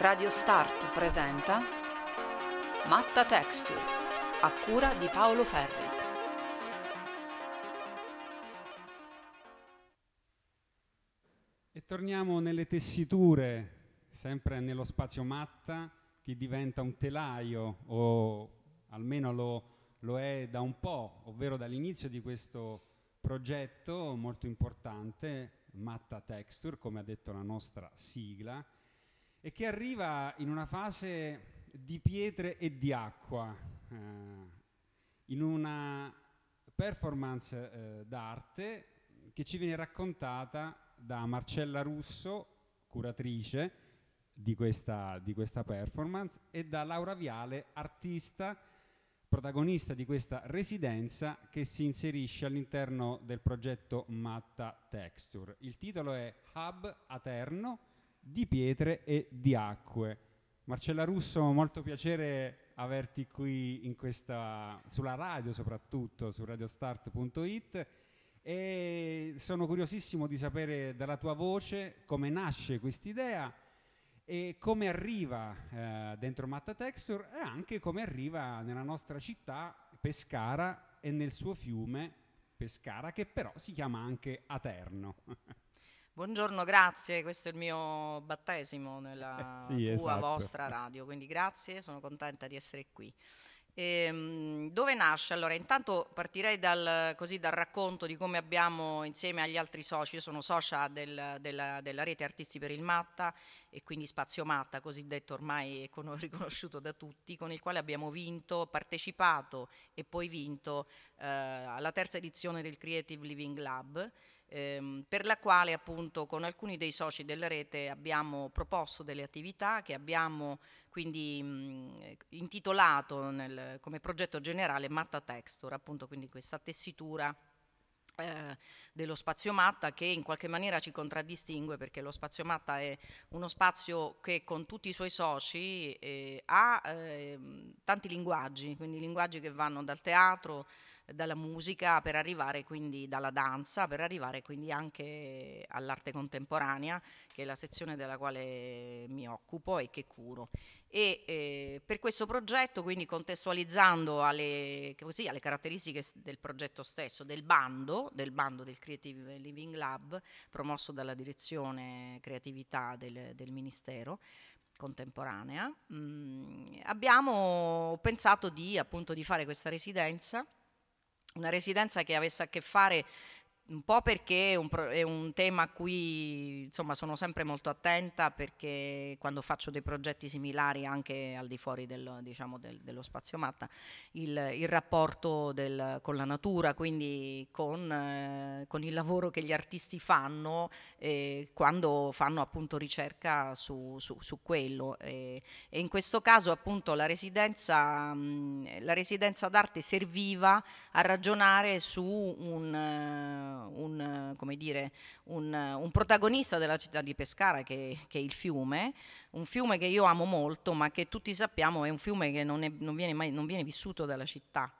Radio Start presenta Matta Texture, a cura di Paolo Ferri. E torniamo nelle tessiture, sempre nello spazio Matta, che diventa un telaio, o almeno lo è da un po', ovvero dall'inizio di questo progetto molto importante, Matta Texture, come ha detto la nostra sigla, e che arriva in una fase di pietre e di acqua, in una performance d'arte che ci viene raccontata da Marcella Russo, curatrice di questa performance, e da Laura Viale, artista, protagonista di questa residenza che si inserisce all'interno del progetto Matta Texture. Il titolo è Hub Aterno, di pietre e di acque. Marcella Russo, molto piacere averti qui sulla radio, soprattutto su radiostart.it, e sono curiosissimo di sapere dalla tua voce come nasce quest'idea e come arriva dentro Matta Texture, e anche come arriva nella nostra città Pescara e nel suo fiume Pescara, che però si chiama anche Aterno. Buongiorno, grazie, questo è il mio battesimo nella vostra radio, quindi grazie, sono contenta di essere qui. Dove nasce? Allora, intanto partirei dal racconto di come abbiamo, insieme agli altri soci, io sono socia della rete Artisti per il Matta e quindi Spazio Matta, cosiddetto ormai riconosciuto da tutti, con il quale abbiamo partecipato e poi vinto alla terza edizione del Creative Living Lab, per la quale appunto con alcuni dei soci della rete abbiamo proposto delle attività che abbiamo quindi intitolato come progetto generale Matta Texture, appunto, quindi questa tessitura dello spazio Matta che in qualche maniera ci contraddistingue, perché lo spazio Matta è uno spazio che con tutti i suoi soci ha tanti linguaggi, quindi linguaggi che vanno dal teatro, dalla musica, per arrivare quindi dalla danza, per arrivare quindi anche all'arte contemporanea, che è la sezione della quale mi occupo e che curo. E per questo progetto, quindi contestualizzando alle caratteristiche del progetto stesso, del bando del Creative Living Lab, promosso dalla Direzione Creatività del Ministero Contemporanea, abbiamo pensato appunto di fare questa residenza, una residenza che avesse a che fare un po', perché è un tema a cui insomma sono sempre molto attenta, perché quando faccio dei progetti similari anche al di fuori dello spazio Matta, il rapporto con la natura, quindi con il lavoro che gli artisti fanno quando fanno appunto ricerca su quello, e in questo caso appunto la residenza d'arte serviva a ragionare su un protagonista della città di Pescara, che è il fiume, un fiume che io amo molto, ma che tutti sappiamo è un fiume che non viene vissuto dalla città.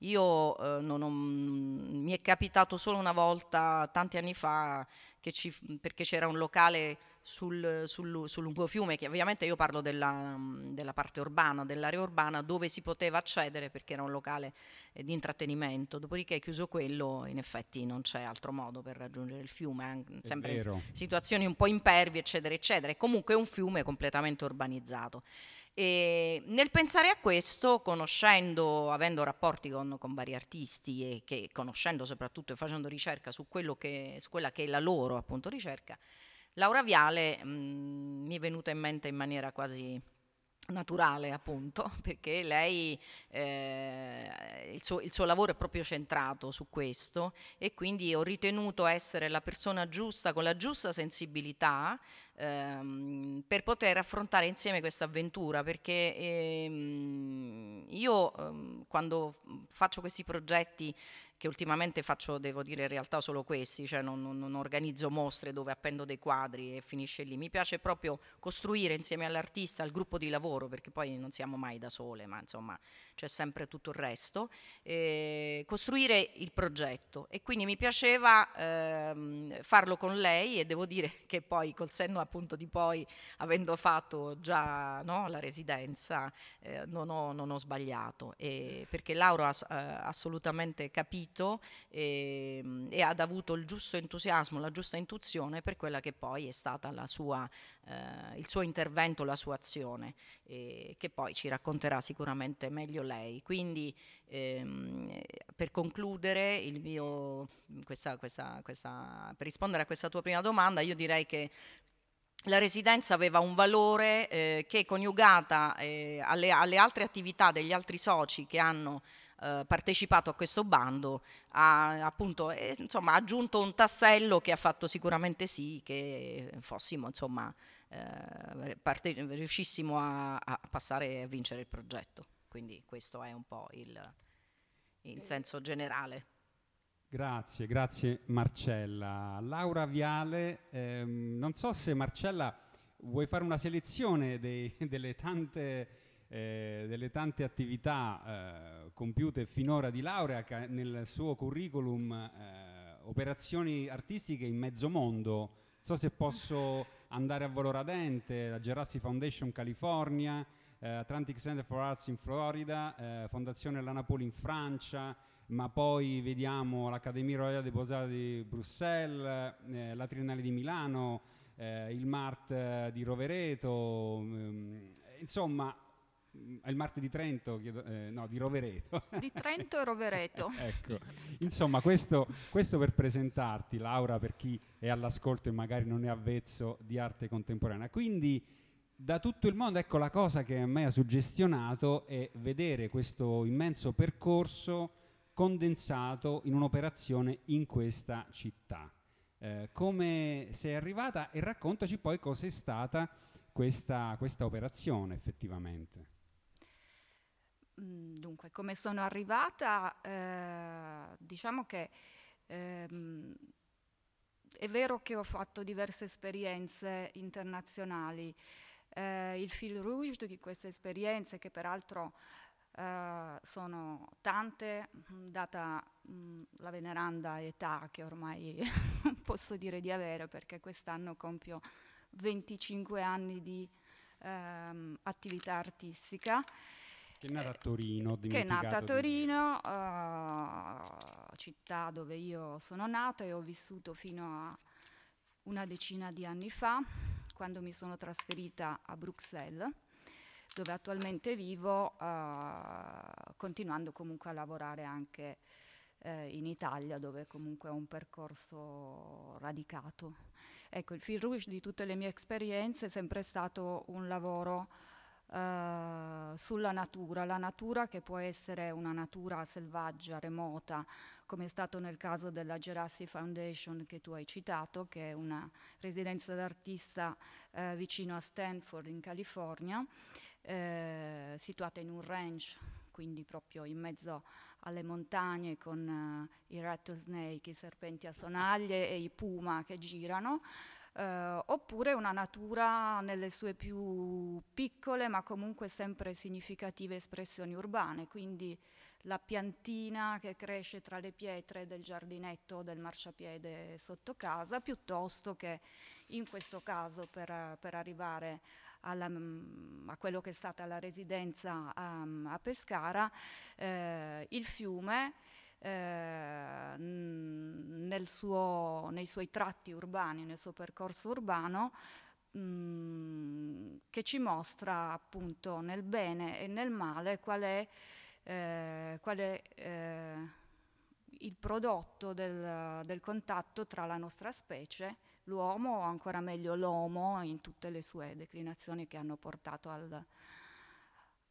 Io mi è capitato solo una volta, tanti anni fa, perché c'era un locale sul lungofiume, che ovviamente io parlo della parte urbana, dell'area urbana, dove si poteva accedere perché era un locale di intrattenimento. Dopodiché, chiuso quello, in effetti non c'è altro modo per raggiungere il fiume, sempre in situazioni un po' impervi, eccetera, eccetera. E comunque è un fiume completamente urbanizzato. E nel pensare a questo, avendo rapporti con vari artisti e che conoscendo soprattutto e facendo ricerca su quella che è la loro appunto ricerca, Laura Viale mi è venuta in mente in maniera quasi naturale, appunto, perché lei il suo lavoro è proprio centrato su questo, e quindi ho ritenuto essere la persona giusta, con la giusta sensibilità, per poter affrontare insieme questa avventura, perché io quando faccio questi progetti, che ultimamente faccio, devo dire, in realtà solo questi, cioè non organizzo mostre dove appendo dei quadri e finisce lì, mi piace proprio costruire insieme all'artista, al gruppo di lavoro, perché poi non siamo mai da sole, ma insomma c'è sempre tutto il resto, costruire il progetto, e quindi mi piaceva farlo con lei, e devo dire che poi col senno appunto di poi, avendo fatto già la residenza, non ho sbagliato, perché Laura ha assolutamente capito e ha avuto il giusto entusiasmo, la giusta intuizione per quella che poi è stata la sua, il suo intervento, la sua azione, che poi ci racconterà sicuramente meglio lei. Quindi per concludere il mio, per rispondere a questa tua prima domanda, io direi che la residenza aveva un valore che, coniugata alle altre attività degli altri soci che hanno partecipato a questo bando, ha appunto aggiunto un tassello che ha fatto sicuramente sì che fossimo riuscissimo a passare a vincere il progetto. Quindi questo è un po' il senso generale. Grazie Marcella. Laura Viale, non so se Marcella vuoi fare una selezione delle tante attività compiute finora di Laura, che nel suo curriculum operazioni artistiche in mezzo mondo. Non so se posso andare a volo radente: la Gerassi Foundation California, Atlantic Center for Arts in Florida, Fondazione La Napoli in Francia, ma poi vediamo l'Accademia Royale dei Beaux-Arts di Bruxelles, la Triennale di Milano, il Mart di Rovereto, il Mart di Trento, di Rovereto. Di Trento e Rovereto. Ecco, insomma, questo per presentarti, Laura, per chi è all'ascolto e magari non è avvezzo di arte contemporanea. Quindi da tutto il mondo, ecco, la cosa che a me ha suggestionato è vedere questo immenso percorso condensato in un'operazione in questa città. Come sei arrivata, e raccontaci poi cos'è stata questa operazione effettivamente. Dunque, come sono arrivata, diciamo che è vero che ho fatto diverse esperienze internazionali. Il fil rouge di queste esperienze, che peraltro sono tante, data la veneranda età che ormai posso dire di avere, perché quest'anno compio 25 anni di attività artistica. Che è nata a Torino, città dove io sono nata e ho vissuto fino a una decina di anni fa, quando mi sono trasferita a Bruxelles, dove attualmente vivo, continuando comunque a lavorare anche in Italia, dove comunque ho un percorso radicato. Ecco, il fil rouge di tutte le mie esperienze è sempre stato un lavoro sulla natura, la natura che può essere una natura selvaggia, remota, come è stato nel caso della Gerassi Foundation che tu hai citato, che è una residenza d'artista vicino a Stanford in California, situata in un ranch, quindi proprio in mezzo alle montagne, con i rattlesnake, i serpenti a sonaglie e i puma che girano, oppure una natura nelle sue più piccole ma comunque sempre significative espressioni urbane, quindi la piantina che cresce tra le pietre del giardinetto o del marciapiede sotto casa, piuttosto che, in questo caso, per arrivare a quello che è stata la residenza a Pescara, il fiume nei suoi tratti urbani, nel suo percorso urbano, che ci mostra appunto nel bene e nel male qual è il prodotto del contatto tra la nostra specie, l'uomo, o ancora meglio l'homo in tutte le sue declinazioni che hanno portato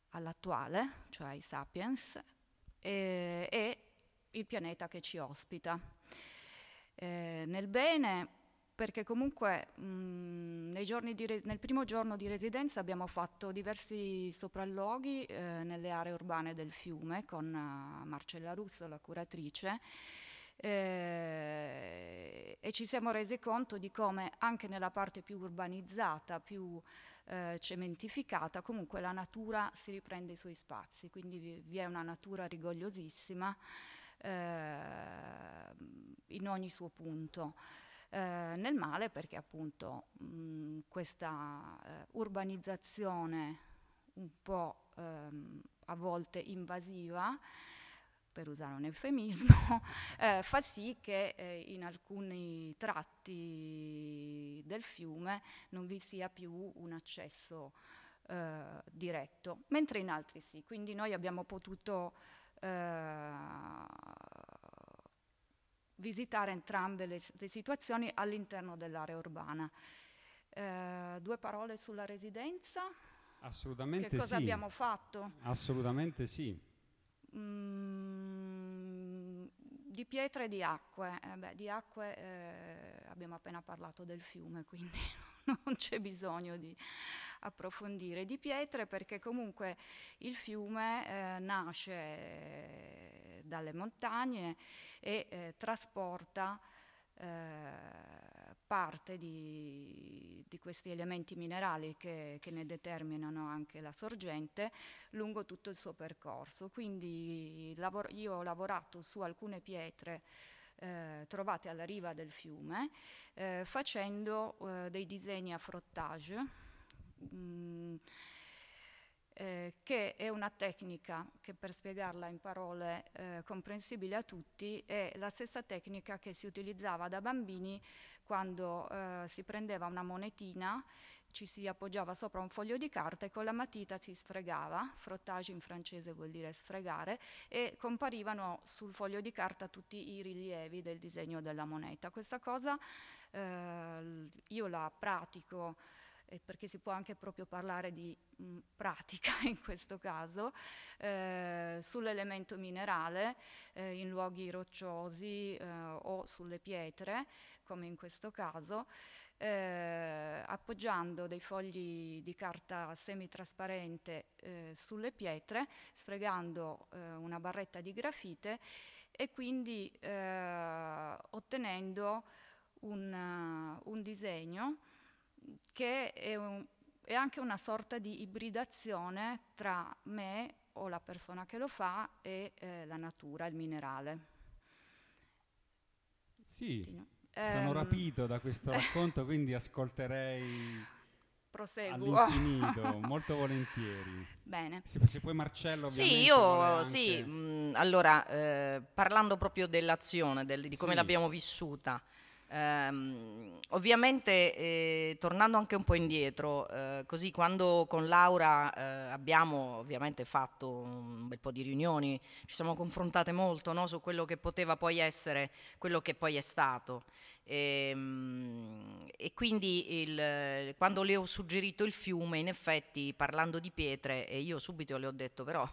all'attuale, cioè i sapiens, e il pianeta che ci ospita. Nel bene, perché comunque nel primo giorno di residenza abbiamo fatto diversi sopralloghi nelle aree urbane del fiume con Marcella Russo, la curatrice, e ci siamo resi conto di come anche nella parte più urbanizzata, più cementificata, comunque la natura si riprende i suoi spazi, quindi vi è una natura rigogliosissima in ogni suo punto. Nel male perché appunto questa urbanizzazione un po' a volte invasiva, per usare un eufemismo, fa sì che in alcuni tratti del fiume non vi sia più un accesso diretto, mentre in altri sì. Quindi noi abbiamo potuto visitare entrambe le situazioni all'interno dell'area urbana. Due parole sulla residenza? Assolutamente sì. Che cosa abbiamo fatto? Assolutamente sì. Di pietre e di acque. Di acque abbiamo appena parlato del fiume, quindi non c'è bisogno di approfondire. Di pietre perché comunque il fiume nasce dalle montagne e trasporta parte di questi elementi minerali che ne determinano anche la sorgente lungo tutto il suo percorso. Quindi io ho lavorato su alcune pietre trovate alla riva del fiume facendo dei disegni a frottage, che è una tecnica che, per spiegarla in parole comprensibili a tutti, è la stessa tecnica che si utilizzava da bambini quando si prendeva una monetina, ci si appoggiava sopra un foglio di carta e con la matita si sfregava, frottage in francese vuol dire sfregare, e comparivano sul foglio di carta tutti i rilievi del disegno della moneta. Questa cosa io la pratico, perché si può anche proprio parlare di pratica in questo caso, sull'elemento minerale in luoghi rocciosi o sulle pietre, come in questo caso, appoggiando dei fogli di carta semitrasparente sulle pietre, sfregando una barretta di grafite e quindi ottenendo un disegno che è anche una sorta di ibridazione tra me o la persona che lo fa e la natura, il minerale. Sì, sono rapito da questo racconto, quindi ascolterei all'infinito, molto volentieri. Bene. Se poi Marcella ovviamente. Sì, io anche... sì, allora parlando proprio dell'azione, di come sì, l'abbiamo vissuta, ovviamente tornando anche un po' indietro, così quando con Laura abbiamo ovviamente fatto un bel po' di riunioni, ci siamo confrontate molto, no, su quello che poteva poi essere, quello che poi è stato, e quindi quando le ho suggerito il fiume, in effetti parlando di pietre, e io subito le ho detto però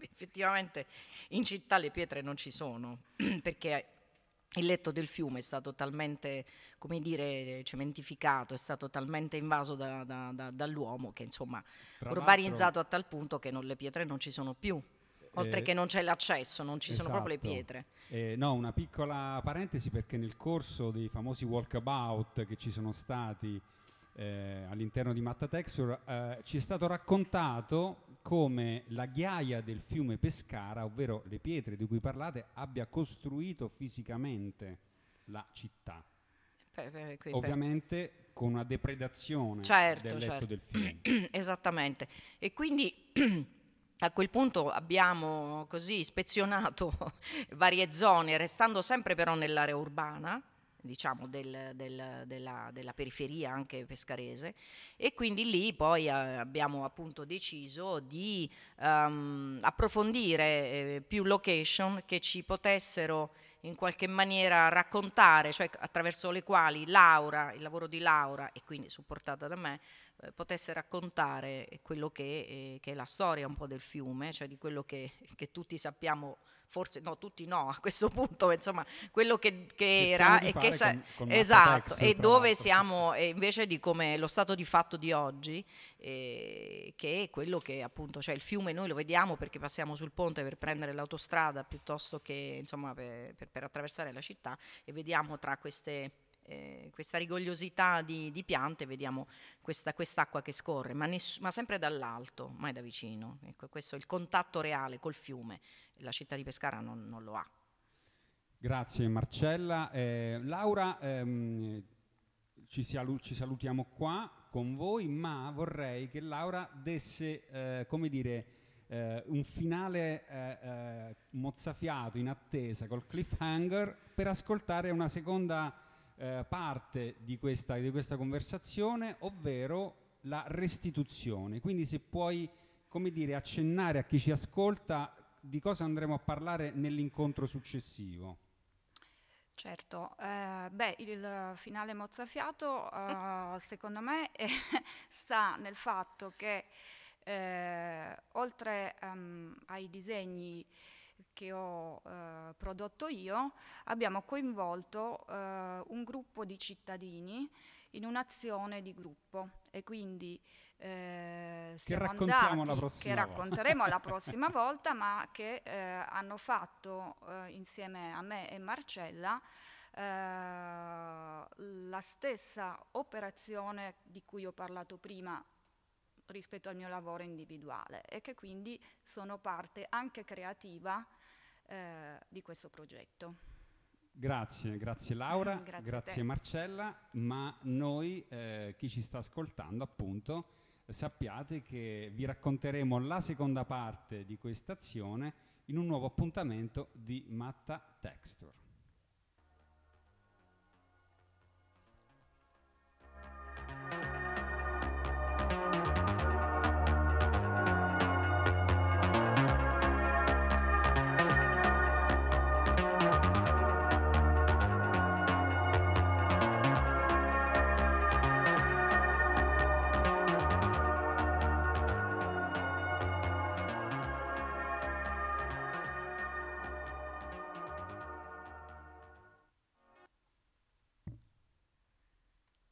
effettivamente in città le pietre non ci sono perché il letto del fiume è stato talmente, come dire, cementificato, è stato talmente invaso dall'uomo che insomma urbanizzato a tal punto che le pietre non ci sono più, oltre che non c'è l'accesso, non ci esatto, sono proprio le pietre. No, una piccola parentesi perché nel corso dei famosi walkabout che ci sono stati all'interno di Matta Texture ci è stato raccontato come la ghiaia del fiume Pescara, ovvero le pietre di cui parlate, abbia costruito fisicamente la città. Ovviamente con una depredazione del letto del fiume. Esattamente. E quindi... A quel punto abbiamo così ispezionato varie zone, restando sempre però nell'area urbana, diciamo della periferia anche pescarese, e quindi lì poi abbiamo appunto deciso di approfondire più location che ci potessero in qualche maniera raccontare, cioè attraverso le quali Laura, il lavoro di Laura e quindi supportata da me, potesse raccontare quello che è la storia un po' del fiume, cioè di quello che tutti sappiamo, forse no, tutti no a questo punto, insomma, quello che era e che con esatto, e dove siamo, e invece di come lo stato di fatto di oggi, che è quello che appunto, cioè il fiume noi lo vediamo perché passiamo sul ponte per prendere l'autostrada piuttosto che insomma per attraversare la città, e vediamo tra queste questa rigogliosità di piante, vediamo quest'acqua che scorre, ma sempre dall'alto, mai da vicino. Ecco, questo è il contatto reale col fiume, la città di Pescara non lo ha. Grazie Marcella. Laura, ci salutiamo qua con voi, ma vorrei che Laura desse, come dire, un finale mozzafiato, in attesa, col cliffhanger, per ascoltare una seconda parte di questa conversazione, ovvero la restituzione. Quindi se puoi, come dire, accennare a chi ci ascolta di cosa andremo a parlare nell'incontro successivo. Certo, il finale mozzafiato secondo me sta nel fatto che oltre ai disegni che ho prodotto io, abbiamo coinvolto un gruppo di cittadini in un'azione di gruppo, e quindi siamo andati, che racconteremo la prossima volta, ma che hanno fatto insieme a me e Marcella la stessa operazione di cui ho parlato prima rispetto al mio lavoro individuale, e che quindi sono parte anche creativa di questo progetto. Grazie Laura, grazie Marcella, ma noi, chi ci sta ascoltando appunto, sappiate che vi racconteremo la seconda parte di questa azione in un nuovo appuntamento di Matta Texture.